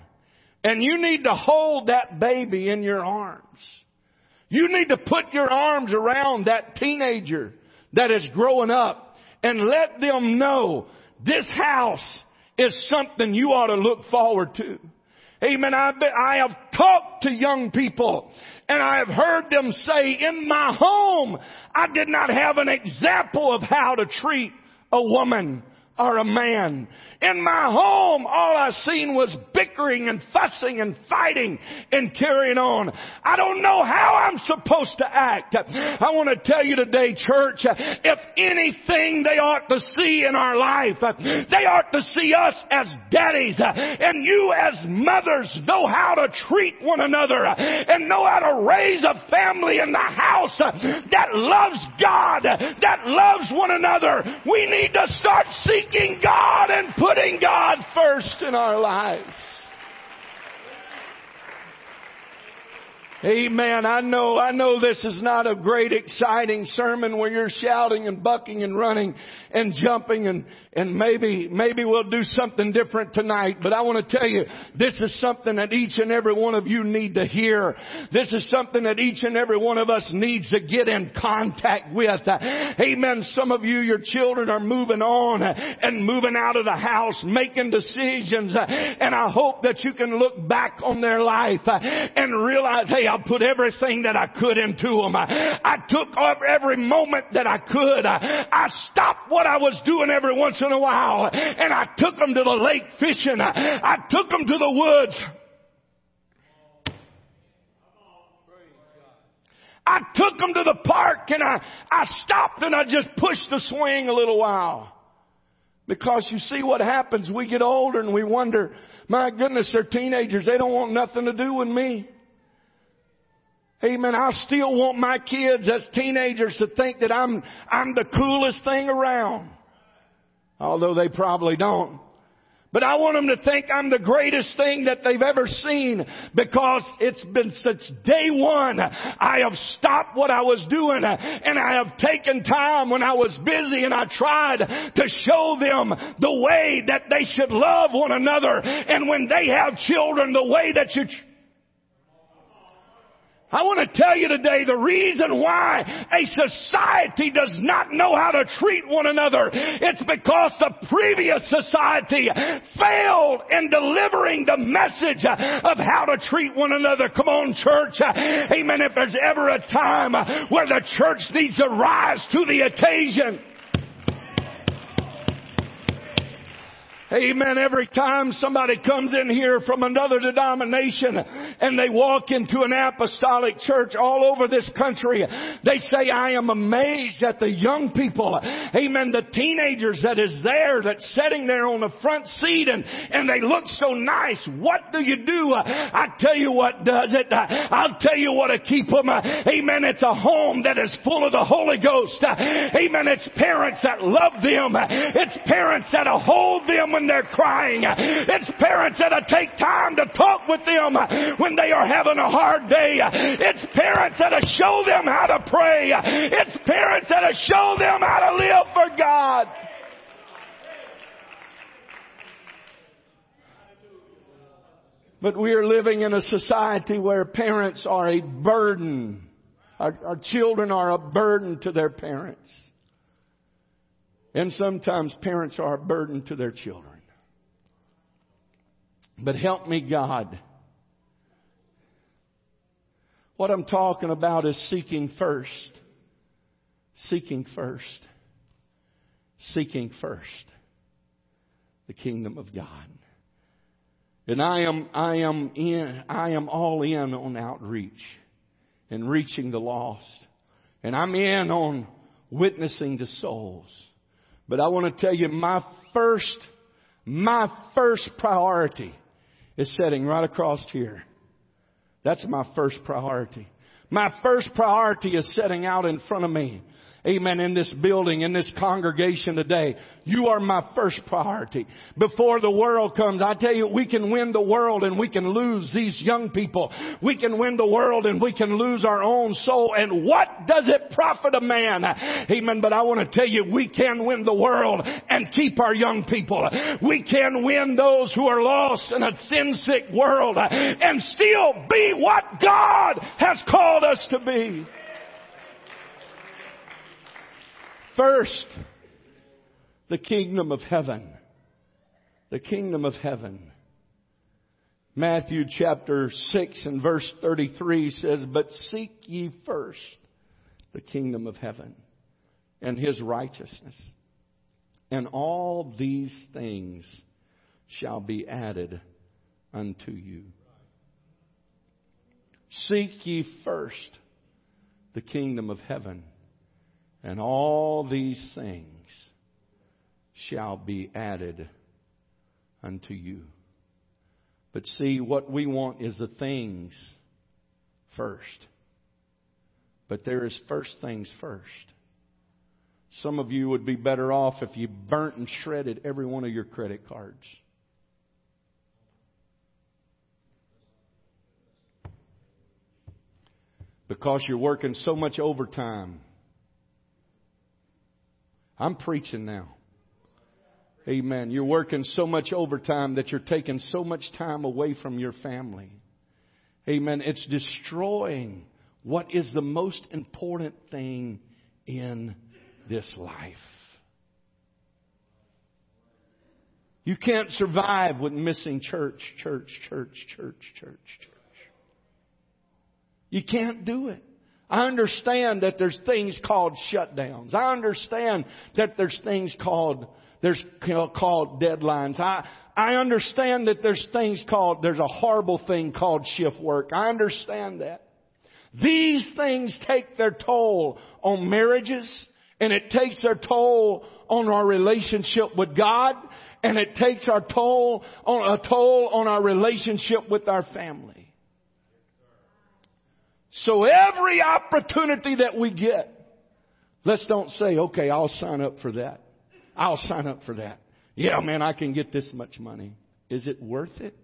And you need to hold that baby in your arms. You need to put your arms around that teenager that is growing up, and let them know this house is something you ought to look forward to. Amen. I, I have talked to young people, and I have heard them say, in my home, I did not have an example of how to treat a woman or a man. In my home, all I seen was bickering and fussing and fighting and carrying on. I don't know how I'm supposed to act. I want to tell you today, church, if anything they ought to see in our life, they ought to see us as daddies and you as mothers know how to treat one another and know how to raise a family in the house that loves God, that loves one another. We need to start seeking God and putting God first in our lives. Amen. I know, I know this is not a great exciting sermon where you're shouting and bucking and running and jumping, and, and maybe, maybe we'll do something different tonight. But I want to tell you, this is something that each and every one of you need to hear. This is something that each and every one of us needs to get in contact with. Amen. Some of you, your children are moving on and moving out of the house, making decisions. And I hope that you can look back on their life and realize, hey, I put everything that I could into them. I, I took every moment that I could. I, I stopped what I was doing every once in a while. And I took them to the lake fishing. I, I took them to the woods. I took them to the park and I, I stopped and I just pushed the swing a little while. Because you see what happens. We get older and we wonder, my goodness, they're teenagers. They don't want nothing to do with me. Amen. I still want my kids as teenagers to think that I'm, I'm the coolest thing around. Although they probably don't. But I want them to think I'm the greatest thing that they've ever seen, because it's been since day one. I have stopped what I was doing, and I have taken time when I was busy, and I tried to show them the way that they should love one another. And when they have children, the way that you... Ch- I want to tell you today, the reason why a society does not know how to treat one another, it's because the previous society failed in delivering the message of how to treat one another. Come on, church. Amen. If there's ever a time where the church needs to rise to the occasion. Amen. Every time somebody comes in here from another denomination and they walk into an apostolic church all over this country, they say, I am amazed at the young people. Amen. The teenagers that is there, that's sitting there on the front seat, and, and they look so nice. What do you do? I tell you what does it. I'll tell you what to keep them. Amen. It's a home that is full of the Holy Ghost. Amen. It's parents that love them. It's parents that hold them when they're crying. It's parents that'll take time to talk with them when they are having a hard day. It's parents that'll show them how to pray. It's parents that'll show them how to live for God. But we are living in a society where parents are a burden. Our, our children are a burden to their parents. And sometimes parents are a burden to their children. But help me, God. What I'm talking about is seeking first. Seeking first. Seeking first. The kingdom of God. And I am, I am in, I am all in on outreach and reaching the lost. And I'm in on witnessing to souls. But I want to tell you, my first, my first priority is sitting right across here. That's my first priority. My first priority is sitting out in front of me. Amen. In this building, in this congregation today, you are my first priority. Before the world comes, I tell you, we can win the world and we can lose these young people. We can win the world and we can lose our own soul. And what does it profit a man? Amen. But I want to tell you, we can win the world and keep our young people. We can win those who are lost in a sin-sick world and still be what God has called us to be. First, the kingdom of heaven. The kingdom of heaven. Matthew chapter six and verse thirty-three says, but seek ye first the kingdom of heaven and His righteousness, and all these things shall be added unto you. Seek ye first the kingdom of heaven, and all these things shall be added unto you. But see, what we want is the things first. But there is first things first. Some of you would be better off if you burnt and shredded every one of your credit cards. Because you're working so much overtime. I'm preaching now. Amen. You're working so much overtime that you're taking so much time away from your family. Amen. It's destroying what is the most important thing in this life. You can't survive with missing church, church, church, church, church, church. You can't do it. I understand that there's things called shutdowns. I understand that there's things called there's called deadlines. I I understand that there's things called there's a horrible thing called shift work. I understand that. These things take their toll on marriages, and it takes their toll on our relationship with God, and it takes our toll on a toll on our relationship with our family. So every opportunity that we get, let's don't say, okay, I'll sign up for that. I'll sign up for that. Yeah, man, I can get this much money. Is it worth it?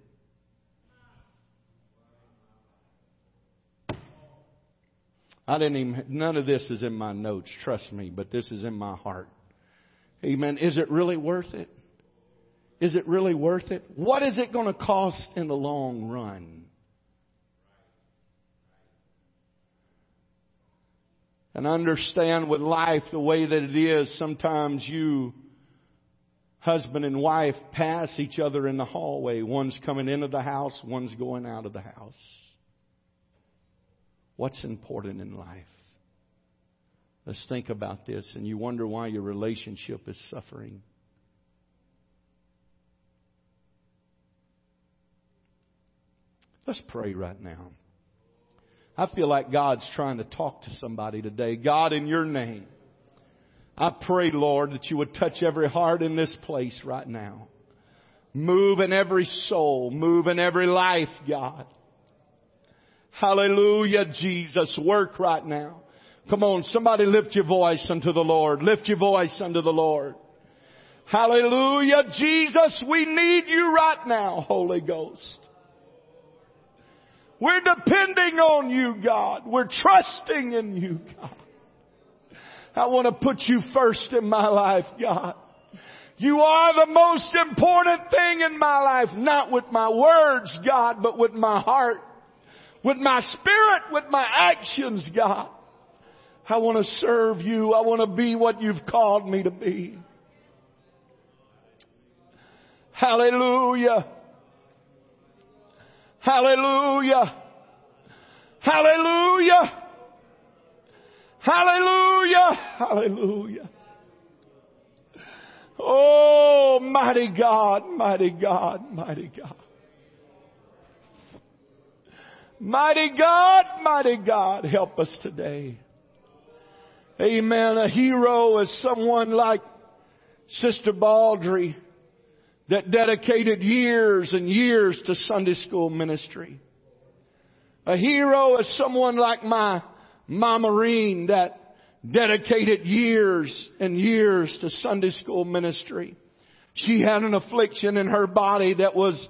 I didn't even, none of this is in my notes, trust me, but this is in my heart. Amen. Is it really worth it? Is it really worth it? What is it going to cost in the long run? And understand with life the way that it is, sometimes you, husband and wife, pass each other in the hallway. One's coming into the house, one's going out of the house. What's important in life? Let's think about this, and you wonder why your relationship is suffering. Let's pray right now. I feel like God's trying to talk to somebody today. God, in your name, I pray, Lord, that you would touch every heart in this place right now. Move in every soul. Move in every life, God. Hallelujah, Jesus. Work right now. Come on, somebody lift your voice unto the Lord. Lift your voice unto the Lord. Hallelujah, Jesus. We need you right now, Holy Ghost. We're depending on you, God. We're trusting in you, God. I want to put you first in my life, God. You are the most important thing in my life. Not with my words, God, but with my heart. With my spirit, with my actions, God. I want to serve you. I want to be what you've called me to be. Hallelujah. Hallelujah. Hallelujah. Hallelujah. Hallelujah. Oh, mighty God, mighty God, mighty God. Mighty God, mighty God, help us today. Amen. A hero is someone like Sister Baldry that dedicated years and years to Sunday school ministry. A hero is someone like my Mama Reen that dedicated years and years to Sunday school ministry. She had an affliction in her body that was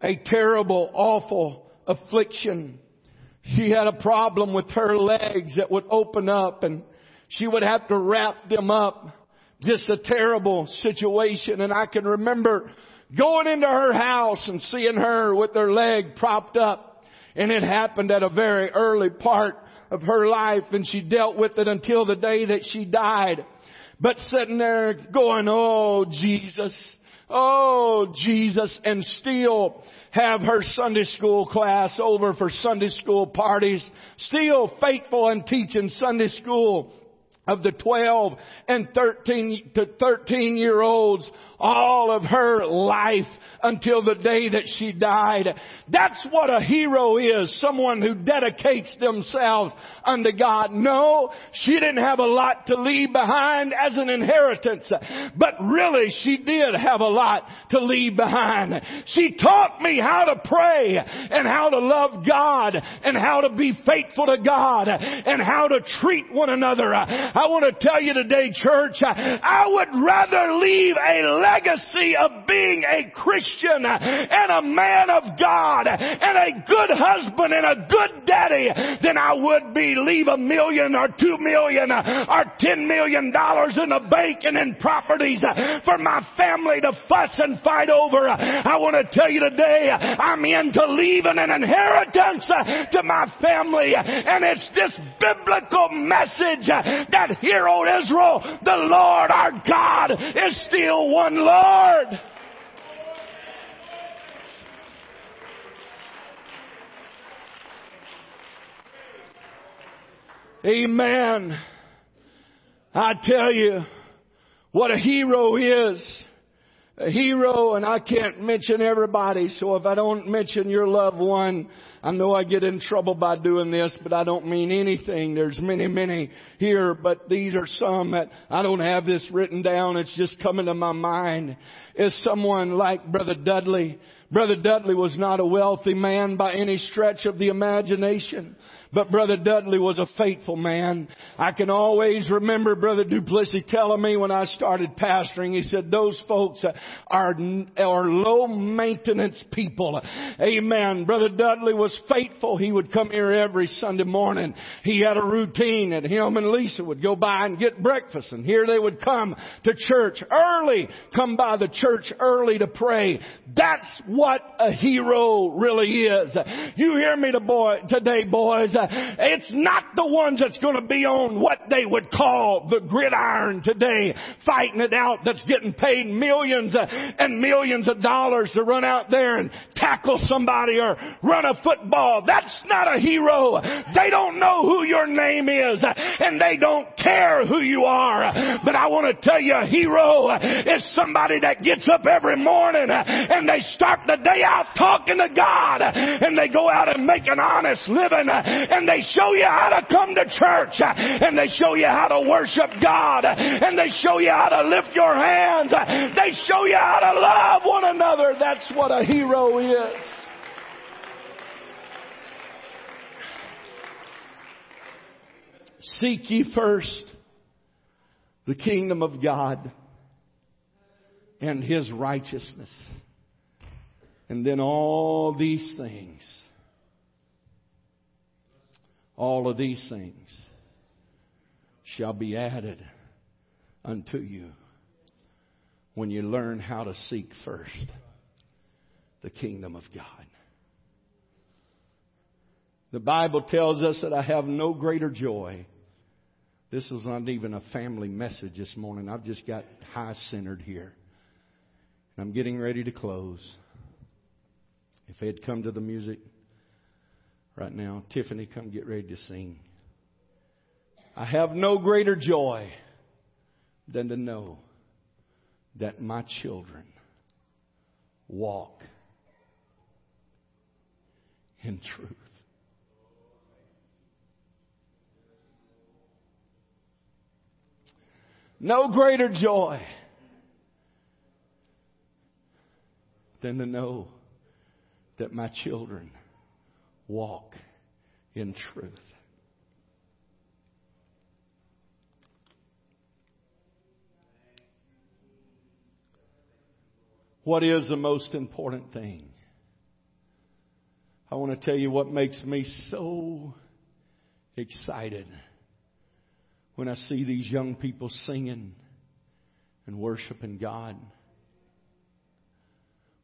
a terrible, awful affliction. She had a problem with her legs that would open up and she would have to wrap them up. Just a terrible situation. And I can remember going into her house and seeing her with her leg propped up. And it happened at a very early part of her life. And she dealt with it until the day that she died. But sitting there going, oh, Jesus. Oh, Jesus. And still have her Sunday school class over for Sunday school parties. Still faithful in teaching Sunday school of the twelve and thirteen to thirteen year olds all of her life until the day that she died. That's what a hero is. Someone who dedicates themselves unto God. No, she didn't have a lot to leave behind as an inheritance, but really she did have a lot to leave behind. She taught me how to pray and how to love God and how to be faithful to God and how to treat one another. I want to tell you today, church, I would rather leave a legacy of being a Christian and a man of God and a good husband and a good daddy than I would be leave a million or two million or ten million dollars in the bank and in properties for my family to fuss and fight over. I want to tell you today, I'm into leaving an inheritance to my family, and it's this biblical message that hear, O Israel, the Lord our God is still one Lord. Amen. I tell you what a hero is. a hero, and I can't mention everybody. So if I don't mention your loved one, I know I get in trouble by doing this, but I don't mean anything. There's many, many here, but these are some that I don't have this written down. It's just coming to my mind. Is someone like Brother Dudley. Brother Dudley was not a wealthy man by any stretch of the imagination, but Brother Dudley was a faithful man. I can always remember Brother Duplessis telling me when I started pastoring, he said, those folks are, are low-maintenance people. Amen. Brother Dudley was faithful. He would come here every Sunday morning. He had a routine that him and Lisa would go by and get breakfast, and here they would come to church early, come by the church early to pray. That's what a hero really is. You hear me to boy, today, boys. It's not the ones that's going to be on what they would call the gridiron today, fighting it out, that's getting paid millions and millions of dollars to run out there and tackle somebody or run a football. That's not a hero. They don't know who your name is, and they don't care who you are. But I want to tell you, a hero is somebody that gets up every morning and they start the day out talking to God, and they go out and make an honest living, and they show you how to come to church, and they show you how to worship God, and they show you how to lift your hands. They show you how to love one another. That's what a hero is. Seek ye first the kingdom of God and His righteousness, and then all these things, all of these things shall be added unto you when you learn how to seek first the kingdom of God. The Bible tells us that I have no greater joy. This was not even a family message this morning. I've just got high-centered here. And I'm getting ready to close. If they'd come to the music right now, Tiffany, come get ready to sing. I have no greater joy than to know that my children walk in truth. No greater joy than to know that my children walk in truth. What is the most important thing? I want to tell you what makes me so excited when I see these young people singing and worshiping God.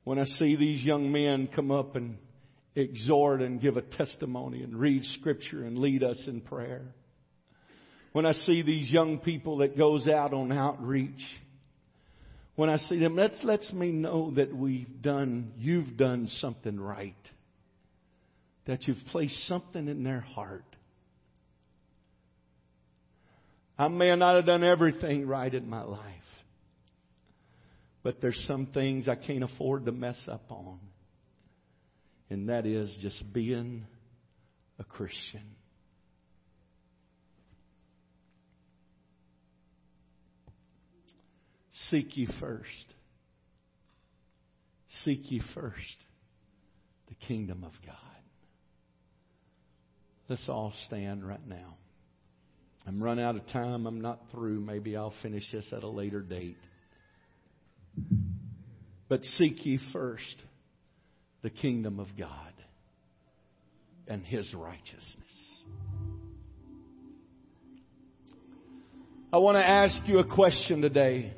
When I see these young men come up and exhort and give a testimony and read Scripture and lead us in prayer. When I see these young people that goes out on outreach. When I see them, that lets me know that we've done, you've done something right. That you've placed something in their heart. I may not have done everything right in my life, but there's some things I can't afford to mess up on. And that is just being a Christian. Seek ye first. Seek ye first the kingdom of God. Let's all stand right now. I'm run out of time. I'm not through. Maybe I'll finish this at a later date. But seek ye first the kingdom of God and His righteousness. I want to ask you a question today.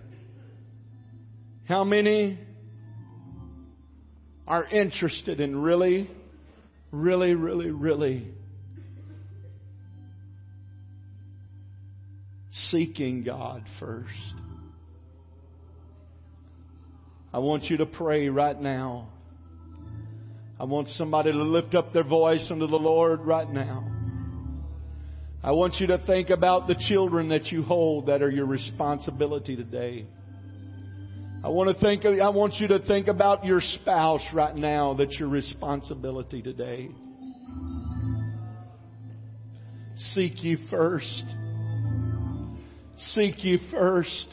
How many are interested in really, really, really, really seeking God first? I want you to pray right now. I want somebody to lift up their voice unto the Lord right now. I want you to think about the children that you hold that are your responsibility today. I want to think. I want you to think about your spouse right now. That's your responsibility today. Seek ye first. Seek ye first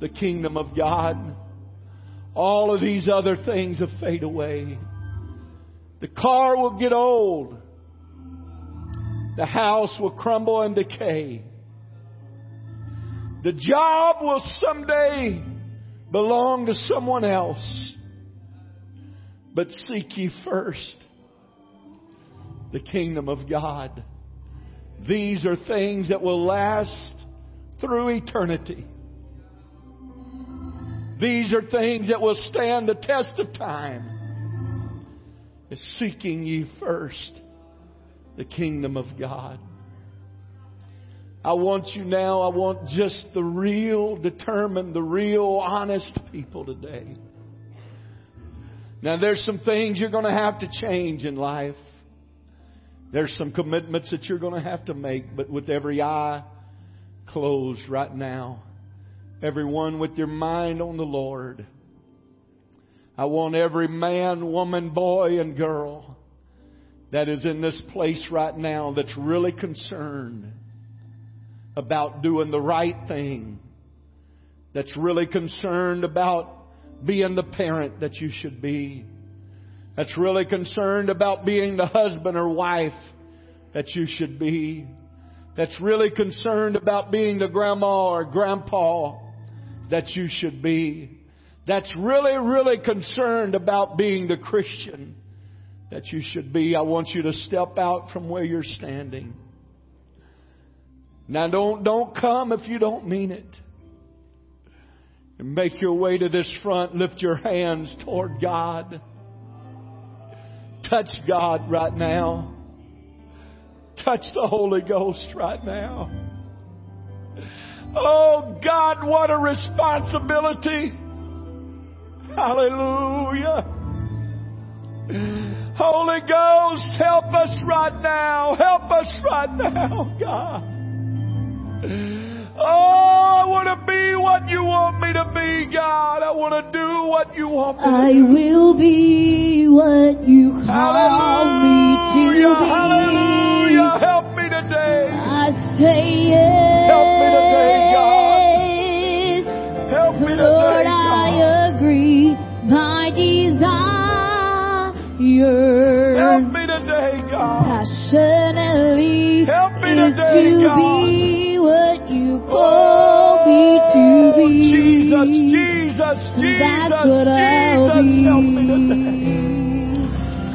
the kingdom of God. All of these other things will fade away. The car will get old. The house will crumble and decay. The job will someday belong to someone else. But seek ye first the kingdom of God. These are things that will last through eternity. These are things that will stand the test of time. It's seeking ye first the kingdom of God. I want you now, I want just the real determined, the real honest people today. Now there's some things you're going to have to change in life. There's some commitments that you're going to have to make, but with every eye closed right now, everyone with your mind on the Lord. I want every man, woman, boy, and girl that is in this place right now that's really concerned about doing the right thing, that's really concerned about being the parent that you should be, that's really concerned about being the husband or wife that you should be, that's really concerned about being the grandma or grandpa that you should be, that's really, really concerned about being the Christian that you should be. I want you to step out from where you're standing. Now don't, don't come if you don't mean it. And make your way to this front. Lift your hands toward God. Touch God right now. Touch the Holy Ghost right now. Oh God, what a responsibility. Hallelujah. Holy Ghost, help us right now. Help us right now, God. Oh, I want to be what you want me to be, God. I want to do what you want me to do. I will be what you call Hallelujah. Me to Hallelujah. Be. Help me today. I say yes. Help me today, God. Help me Lord, today, Lord, I agree. My desire. Help me today, God. Passionately. Help me is today, to God. Be what you call oh, me to be. Jesus, Jesus, Jesus, that's what Jesus. I'll be. Help me today.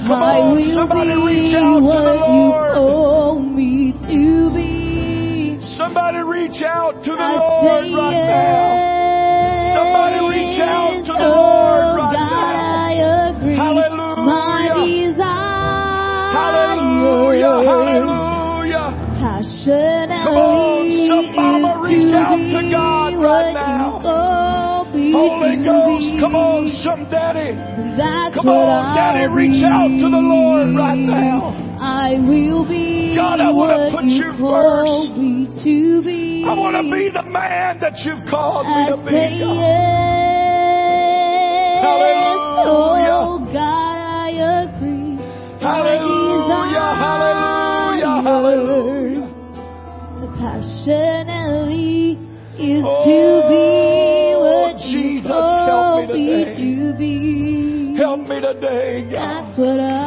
Come I on, will somebody be reach out what to the Lord. You call me to be. Somebody reach out to the I Lord right yes. now. Somebody reach out to the oh, Lord right God, now. I agree. Hallelujah. My desire. Hallelujah. Hallelujah. Passionately Come on, somebody reach out to God right now. Holy Ghost, come on, some daddy. That's come on, daddy, reach out to the Lord right now. I will be. God, I want to put you first. To be. I want to be the man that you've called I me to be. God. Yes. Hallelujah. Oh, God, I agree. Hallelujah, hallelujah, hallelujah. The passionately is oh. to be. Jesus, help me today. Help me today, God.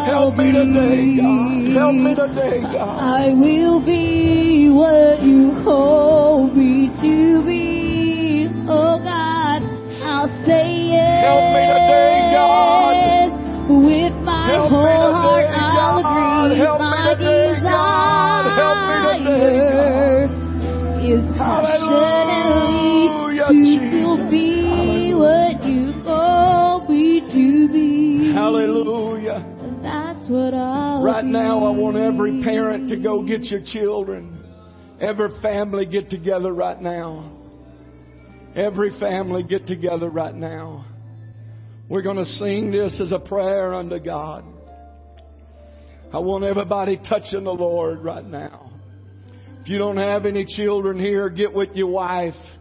Help me today, God. Help me today, God. I will be what you call me to be. Oh, God, I'll say yes. Help me today, God. With my whole heart, I'll agree. My desire is passionately to be. What you call me to be. Hallelujah. That's what I'll Right now, I want every parent to go get your children. Every family get together right now. Every family get together right now. We're going to sing this as a prayer unto God. I want everybody touching the Lord right now. If you don't have any children here, get with your wife.